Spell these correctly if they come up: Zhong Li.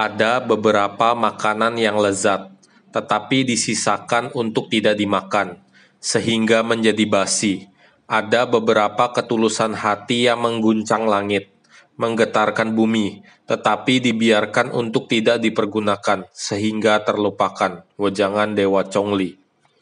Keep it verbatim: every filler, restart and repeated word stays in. Ada beberapa makanan yang lezat, tetapi disisakan untuk tidak dimakan, sehingga menjadi basi. Ada beberapa ketulusan hati yang mengguncang langit, menggetarkan bumi, tetapi dibiarkan untuk tidak dipergunakan, sehingga terlupakan. Wejangan Dewa Zhong Li.